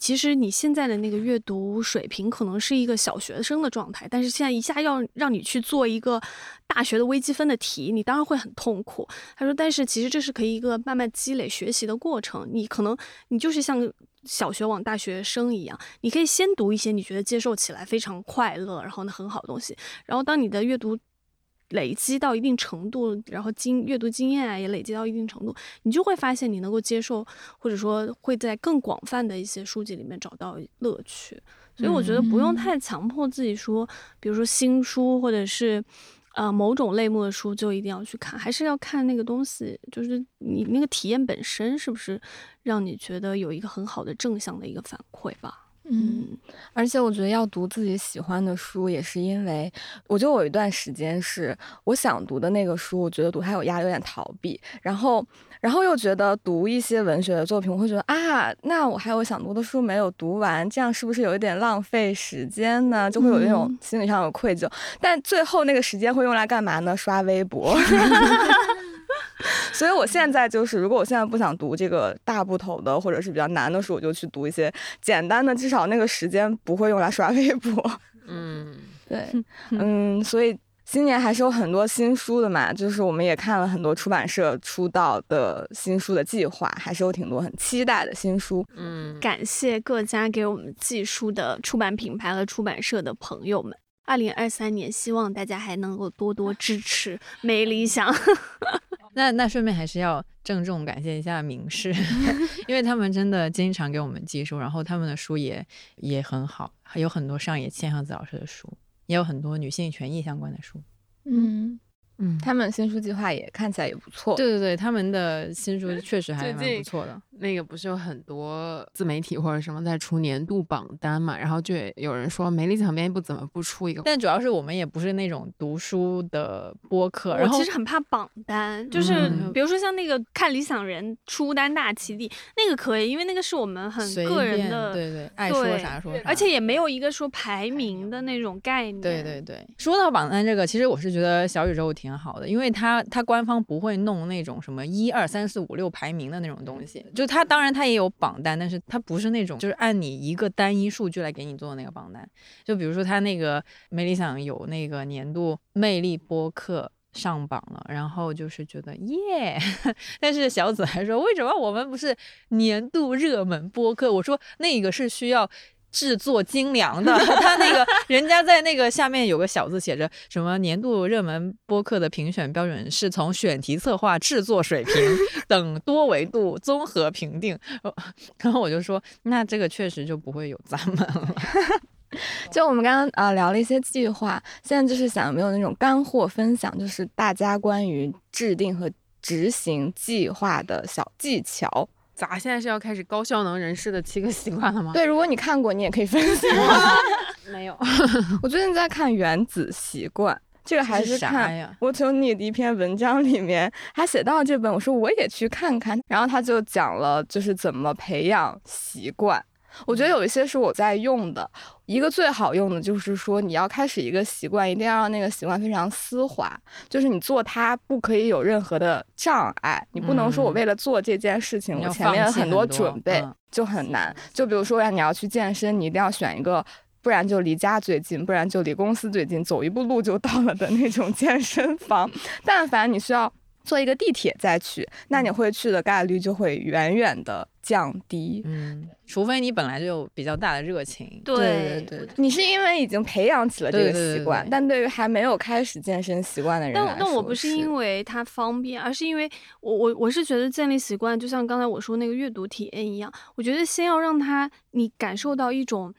其实你现在的那个阅读水平可能是一个小学生的状态，但是现在一下要让你去做一个大学的微积分的题，你当然会很痛苦。他说，但是其实这是可以一个慢慢积累学习的过程，你可能你就是像小学往大学生一样，你可以先读一些你觉得接受起来非常快乐，然后呢很好的东西，然后当你的阅读累积到一定程度，然后阅读经验啊也累积到一定程度，你就会发现你能够接受，或者说会在更广泛的一些书籍里面找到乐趣。所以我觉得不用太强迫自己说，比如说新书或者是某种类目的书就一定要去看，还是要看那个东西，就是你那个体验本身是不是让你觉得有一个很好的正向的一个反馈吧。嗯，而且我觉得要读自己喜欢的书，也是因为我就有一段时间是我想读的那个书，我觉得读它有压力，有点逃避，然后又觉得读一些文学的作品，我会觉得啊，那我还有想读的书没有读完，这样是不是有一点浪费时间呢？就会有那种心理上有愧疚，但最后那个时间会用来干嘛呢？刷微博。所以我现在就是，如果我现在不想读这个大部头的或者是比较难的书，我就去读一些简单的，至少那个时间不会用来刷微博。嗯，对，嗯，所以今年还是有很多新书的嘛，就是我们也看了很多出版社出道的新书的计划，还是有挺多很期待的新书。嗯，感谢各家给我们寄书的出版品牌和出版社的朋友们。2023年，希望大家还能够多多支持美理想。那顺便还是要郑重感谢一下明世，因为他们真的经常给我们寄书，然后他们的书也很好，还有很多上野千鹤子老师的书，也有很多女性权益相关的书。嗯嗯，他们新书计划也看起来也不错。对对对，他们的新书确实还蛮不错的。那个不是有很多自媒体或者什么在出年度榜单嘛，然后就有人说美理想编辑部怎么不出一个，但主要是我们也不是那种读书的播客，然后我其实很怕榜单，就是比如说像那个看理想人出单大起底，那个可以，因为那个是我们很个人的，对对，爱说啥说啥，而且也没有一个说排名的那种概念。对对对，说到榜单这个，其实我是觉得小宇宙挺好的，因为他官方不会弄那种什么1、2、3、4、5、6排名的那种东西，就就它当然它也有榜单，但是它不是那种就是按你一个单一数据来给你做的那个榜单。就比如说它那个美理想有那个年度魅力播客上榜了，然后就是觉得耶，但是小紫还说为什么我们不是年度热门播客？我说那个是需要制作精良的，他那个人家在那个下面有个小字写着什么年度热门播客的评选标准是从选题策划、制作水平等多维度综合评定，然后我就说那这个确实就不会有咱们了。就我们刚刚聊了一些计划，现在就是想有没有那种干货分享，就是大家关于制定和执行计划的小技巧。咋现在是要开始高效能人士的7个习惯了吗？对，如果你看过你也可以分享。没有。我最近在看《原子习惯》，这个还是看我求你的一篇文章里面他写到这本，我说我也去看看，然后他就讲了就是怎么培养习惯。我觉得有一些是我在用的，一个最好用的就是说你要开始一个习惯，一定要让那个习惯非常丝滑，就是你做它不可以有任何的障碍，你不能说我为了做这件事情我前面很多准备就很难。就比如说你要去健身，你一定要选一个不然就离家最近，不然就离公司最近，走一步路就到了的那种健身房，但凡你需要坐一个地铁再去，那你会去的概率就会远远的降低。嗯，除非你本来就有比较大的热情。对对对，你是因为已经培养起了这个习惯。对对对对，但对于还没有开始健身习惯的人来说，但我不是因为它方便，而是因为我是觉得建立习惯就像刚才我说那个阅读体验一样，我觉得先要让它你感受到一种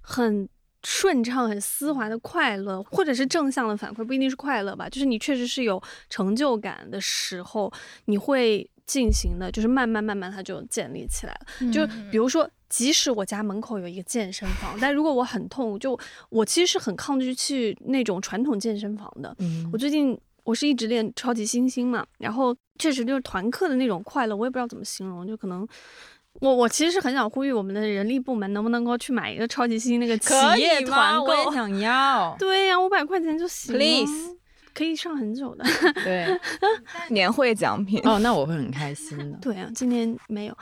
很顺畅很丝滑的快乐，或者是正向的反馈，不一定是快乐吧，就是你确实是有成就感的时候你会进行的，就是慢慢它就建立起来了。就比如说即使我家门口有一个健身房，但如果我很痛，就我其实是很抗拒去那种传统健身房的。我最近我是一直练超级新星嘛，然后确实就是团课的那种快乐我也不知道怎么形容，就可能我其实是很想呼吁我们的人力部门能不能够去买一个超级新那个企业团购。我也想要。对呀，500块钱就行了 ，please， 可以上很久的。对，年会奖品。哦，那我会很开心的。对啊，今年没有，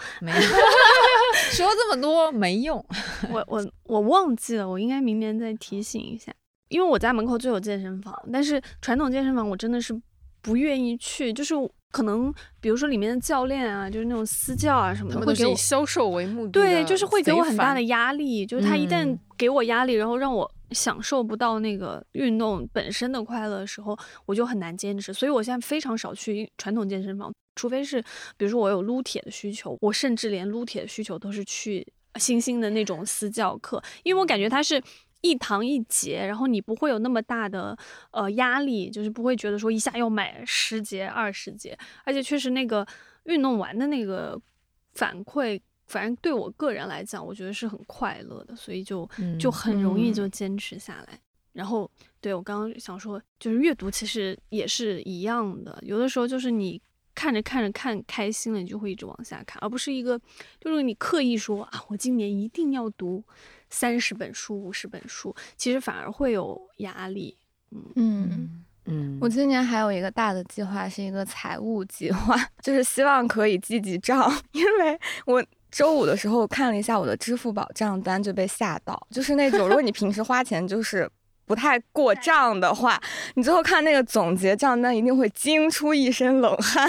说这么多没用。我忘记了，我应该明年再提醒一下，因为我家门口就有健身房，但是传统健身房我真的是不愿意去，就是。可能比如说里面的教练啊，就是那种私教啊什么的，会给我以销售为目的，对，就是会给我很大的压力，就是他一旦给我压力，然后让我享受不到那个运动本身的快乐的时候，我就很难坚持。所以我现在非常少去传统健身房，除非是比如说我有撸铁的需求，我甚至连撸铁的需求都是去新兴的那种私教课，因为我感觉它是一堂一节，然后你不会有那么大的压力，就是不会觉得说一下要买10节20节，而且确实那个运动完的那个反馈，反正对我个人来讲我觉得是很快乐的，所以就很容易就坚持下来。然后对我刚刚想说就是阅读其实也是一样的，有的时候就是你看着看开心了，你就会一直往下看，而不是一个就是你刻意说啊我今年一定要读30本书50本书，其实反而会有压力。我今年还有一个大的计划是一个财务计划，就是希望可以记记账，因为我周五的时候看了一下我的支付宝账单就被吓到，就是那种如果你平时花钱就是不太过账的话，你最后看那个总结账单一定会惊出一身冷汗。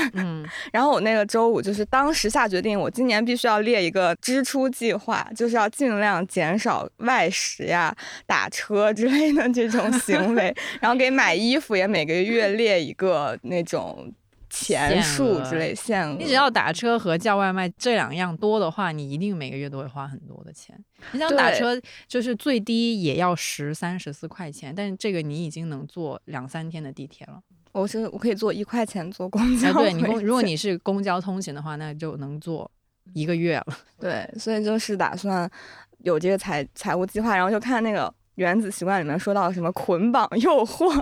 然后我那个周五就是当时下决定，我今年必须要列一个支出计划，就是要尽量减少外食呀、打车之类的这种行为，然后给买衣服也每个月列一个那种钱数之类限额。你只要打车和叫外卖这2样多的话，你一定每个月都会花很多的钱。你想打车就是最低也要13、14块钱，但是这个你已经能坐2、3天的地铁了。我可以坐1块钱坐公交。对，如果你是公交通勤的话，那就能坐1个月了。对，所以就是打算有这个财务计划，然后就看那个原子习惯里面说到什么捆绑诱惑。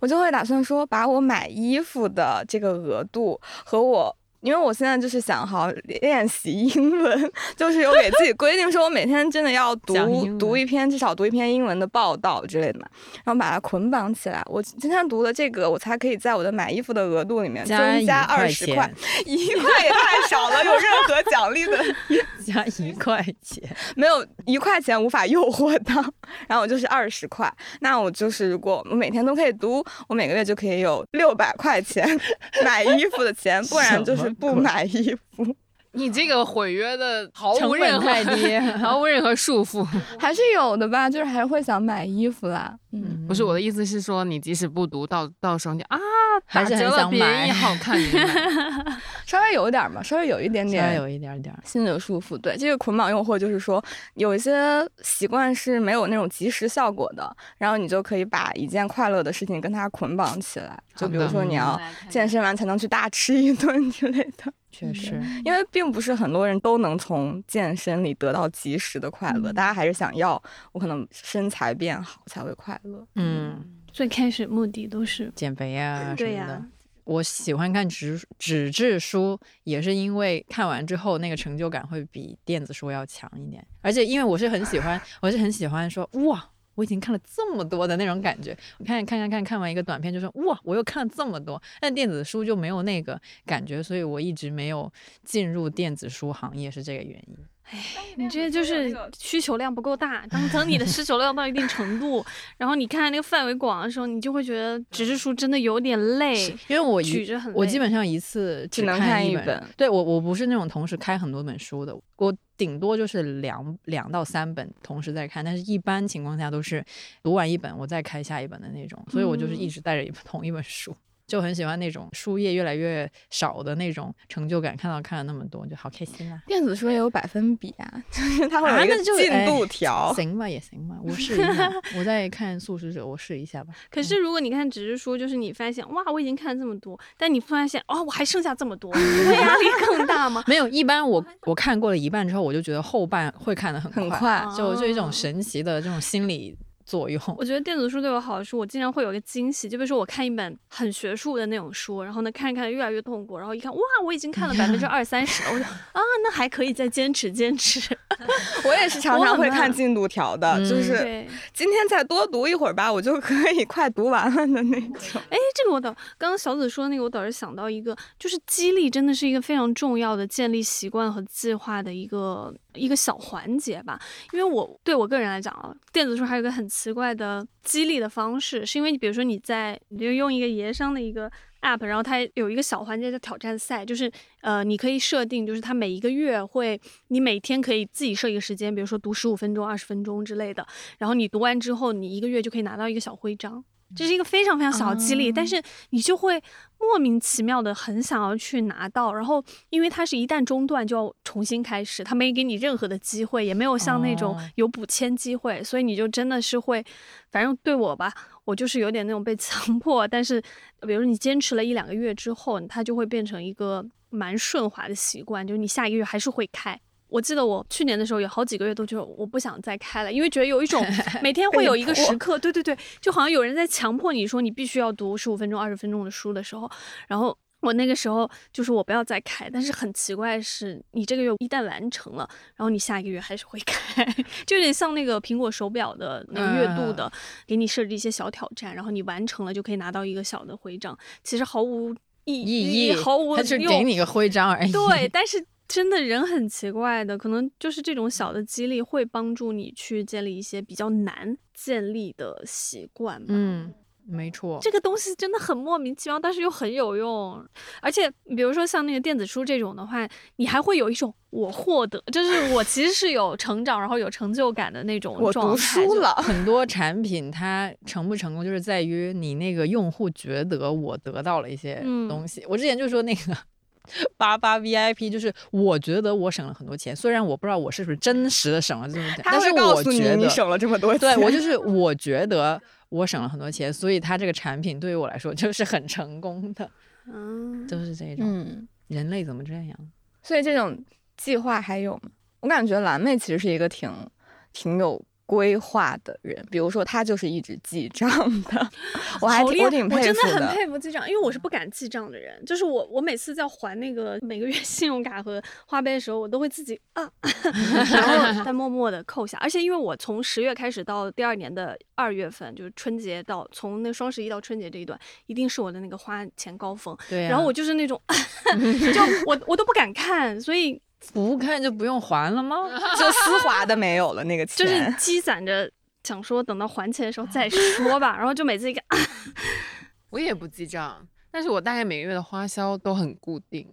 我就会打算说把我买衣服的这个额度和我因为我现在就是想好练习英文，就是有给自己规定说我每天真的要读一篇，至少读一篇英文的报道之类的嘛，然后把它捆绑起来，我今天读的这个我才可以在我的买衣服的额度里面增加20块，1块也太少了有任何奖励的加1块钱没有，1块钱无法诱惑到，然后我就是20块，那我就是如果我每天都可以读，我每个月就可以有600块钱买衣服的钱，不然就是不买衣服。你这个毁约的毫无任何束缚还是有的吧，就是还会想买衣服啦。嗯，不是，我的意思是说你即使不读到时候你啊打折了便宜好看稍微有点嘛，稍微有一点点心理的束缚。对，这个捆绑诱惑就是说有一些习惯是没有那种及时效果的，然后你就可以把一件快乐的事情跟它捆绑起来，就比如说你要健身完才能去大吃一顿之类的。确实，因为并不是很多人都能从健身里得到及时的快乐，大家还是想要我可能身材变好才会快乐。嗯，最开始目的都是减肥呀，对呀。我喜欢看纸质书，也是因为看完之后那个成就感会比电子书要强一点，而且因为我是很喜欢说哇。我已经看了这么多的那种感觉，我看完一个短片就说哇我又看了这么多，但电子书就没有那个感觉，所以我一直没有进入电子书行业是这个原因。哎，你这就是需求量不够大，等你的需求量到一定程度然后你看那个范围广的时候，你就会觉得纸质书真的有点累，因为我基本上一次只能看一本。对，我不是那种同时开很多本书的，我顶多就是2到3本同时在看，但是一般情况下都是读完一本我再开下一本的那种，所以我就是一直带着同一本书，就很喜欢那种书页越来越少的那种成就感，看了那么多就好开心啊。电子书也有百分比啊，就是它会有一个进度条，哎，行吧也行吧，我试一下我在看素食者我试一下吧。可是如果你看纸质书，就是你发现哇我已经看了这么多，但你发现哦我还剩下这么多，会压力更大吗？没有，一般我看过了一半之后我就觉得后半会看得很快，就一种神奇的这种心理作用。我觉得电子书对我好处，我经常会有一个惊喜，就比如说我看一本很学术的那种书，然后呢看着看着越来越痛苦，然后一看哇我已经看了20-30%了，我就啊那还可以再坚持我也是常常会看进度条的，就是今天再多读一会儿吧我就可以快读完了的那种。哎，这个我刚刚小紫说的那个我倒是想到一个，就是激励真的是一个非常重要的建立习惯和计划的一个小环节吧。因为我个人来讲啊，电子书还有一个很奇怪的激励的方式，是因为你比如说你就用一个协商的一个 app， 然后它有一个小环节叫挑战赛，就是你可以设定，就是它每一个月会，你每天可以自己设一个时间，比如说读15分钟、20分钟之类的，然后你读完之后，你一个月就可以拿到一个小徽章。这是一个非常非常小的激励，但是你就会莫名其妙的很想要去拿到，然后因为它是一旦中断就要重新开始，它没给你任何的机会，也没有像那种有补签机会，所以你就真的是会，反正对我吧，我就是有点那种被强迫，但是比如说你坚持了1-2个月之后，它就会变成一个蛮顺滑的习惯，就是你下一个月还是会开。我记得我去年的时候有好几个月都觉得我不想再开了，因为觉得有一种每天会有一个时刻对对对，就好像有人在强迫你说你必须要读15分钟、20分钟的书的时候，然后我那个时候就是我不要再开，但是很奇怪的是你这个月一旦完成了，然后你下一个月还是会开就有点像那个苹果手表的那个月度的，给你设置一些小挑战，然后你完成了就可以拿到一个小的徽章，其实毫无意义，毫无用，它只给你个徽章而已。对，但是真的人很奇怪的，可能就是这种小的激励会帮助你去建立一些比较难建立的习惯吧。嗯，没错，这个东西真的很莫名其妙，但是又很有用。而且比如说像那个电子书这种的话，你还会有一种我获得，就是我其实是有成长然后有成就感的那种状态。我读书了。很多产品它成不成功就是在于你那个用户觉得我得到了一些东西。我之前就说那个88 VIP 就是我觉得我省了很多钱，虽然我不知道我是不是真实的省了这么多钱，但是我觉得你省了这么多钱。对，我觉得我省了很多钱，所以它这个产品对于我来说就是很成功的。嗯，就是这种，人类怎么这样？所以这种计划还有吗？我感觉蓝妹其实是一个挺有规划的人，比如说他就是一直记账的，我挺佩服的，我真的很佩服记账，因为我是不敢记账的人，就是我每次在还那个每个月信用卡和花呗的时候，我都会自己然后再默默的扣下，而且因为我从10月开始到第二年的2月份，就是春节到从那双11到春节这一段，一定是我的那个花钱高峰。对、啊，然后我就是那种，就我都不敢看，所以。不看就不用还了吗？就丝滑的没有了那个钱，就是积攒着想说等到还钱的时候再说吧，然后就每次一个我也不记账，但是我大概每个月的花销都很固定，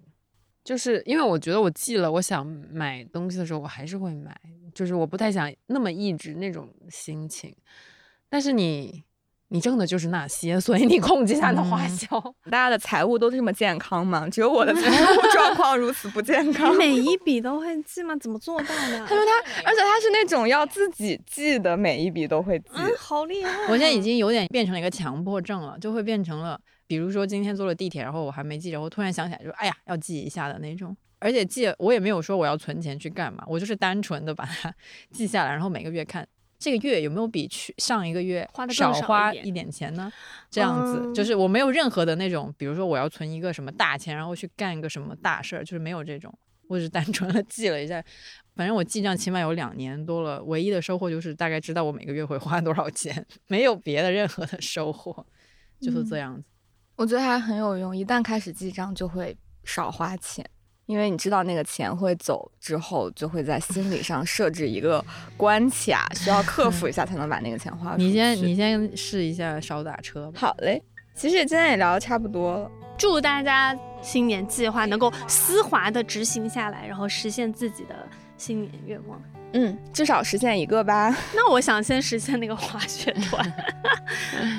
就是因为我觉得我记了，我想买东西的时候我还是会买，就是我不太想那么抑制那种心情，但是你挣的就是那些，所以你控制一下你的花销、大家的财务都这么健康吗？只有我的财务状况如此不健康。你每一笔都会记吗？怎么做到的？他说而且他是那种要自己记的，每一笔都会记、好厉害、啊！我现在已经有点变成了一个强迫症了，就会变成了，比如说今天坐了地铁，然后我还没记，然后突然想起来就哎呀要记一下的那种。而且记我也没有说我要存钱去干嘛，我就是单纯的把它记下来，然后每个月看。这个月有没有比去上一个月少花一点钱呢？这样子、就是我没有任何的那种，比如说我要存一个什么大钱，然后去干一个什么大事儿，就是没有这种，我只是单纯的记了一下。反正我记账起码有2年多了，唯一的收获就是大概知道我每个月会花多少钱，没有别的任何的收获，就是这样子。我觉得还很有用，一旦开始记账就会少花钱。因为你知道那个钱会走之后，就会在心理上设置一个关卡，需要克服一下才能把那个钱花出去。你先试一下少打车吧。好嘞，其实今天也聊得差不多了。祝大家新年计划能够丝滑的执行下来，然后实现自己的新年愿望。至少实现一个吧。那我想先实现那个滑雪团，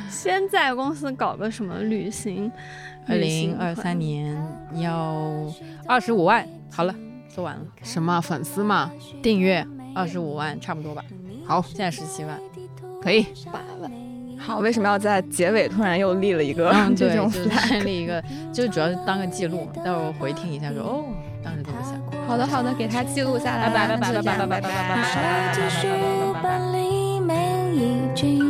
先在公司搞个什么旅行。2023年要25万，好了，说完了。什么粉丝嘛，订阅25万差不多吧。好，现在17万，可以8万。好，为什么要在结尾突然又立了一个这种 flag？ 立一个，就主要是当个记录嘛，待会儿回听一下说当时怎么想。好的，给他记录下来。拜拜。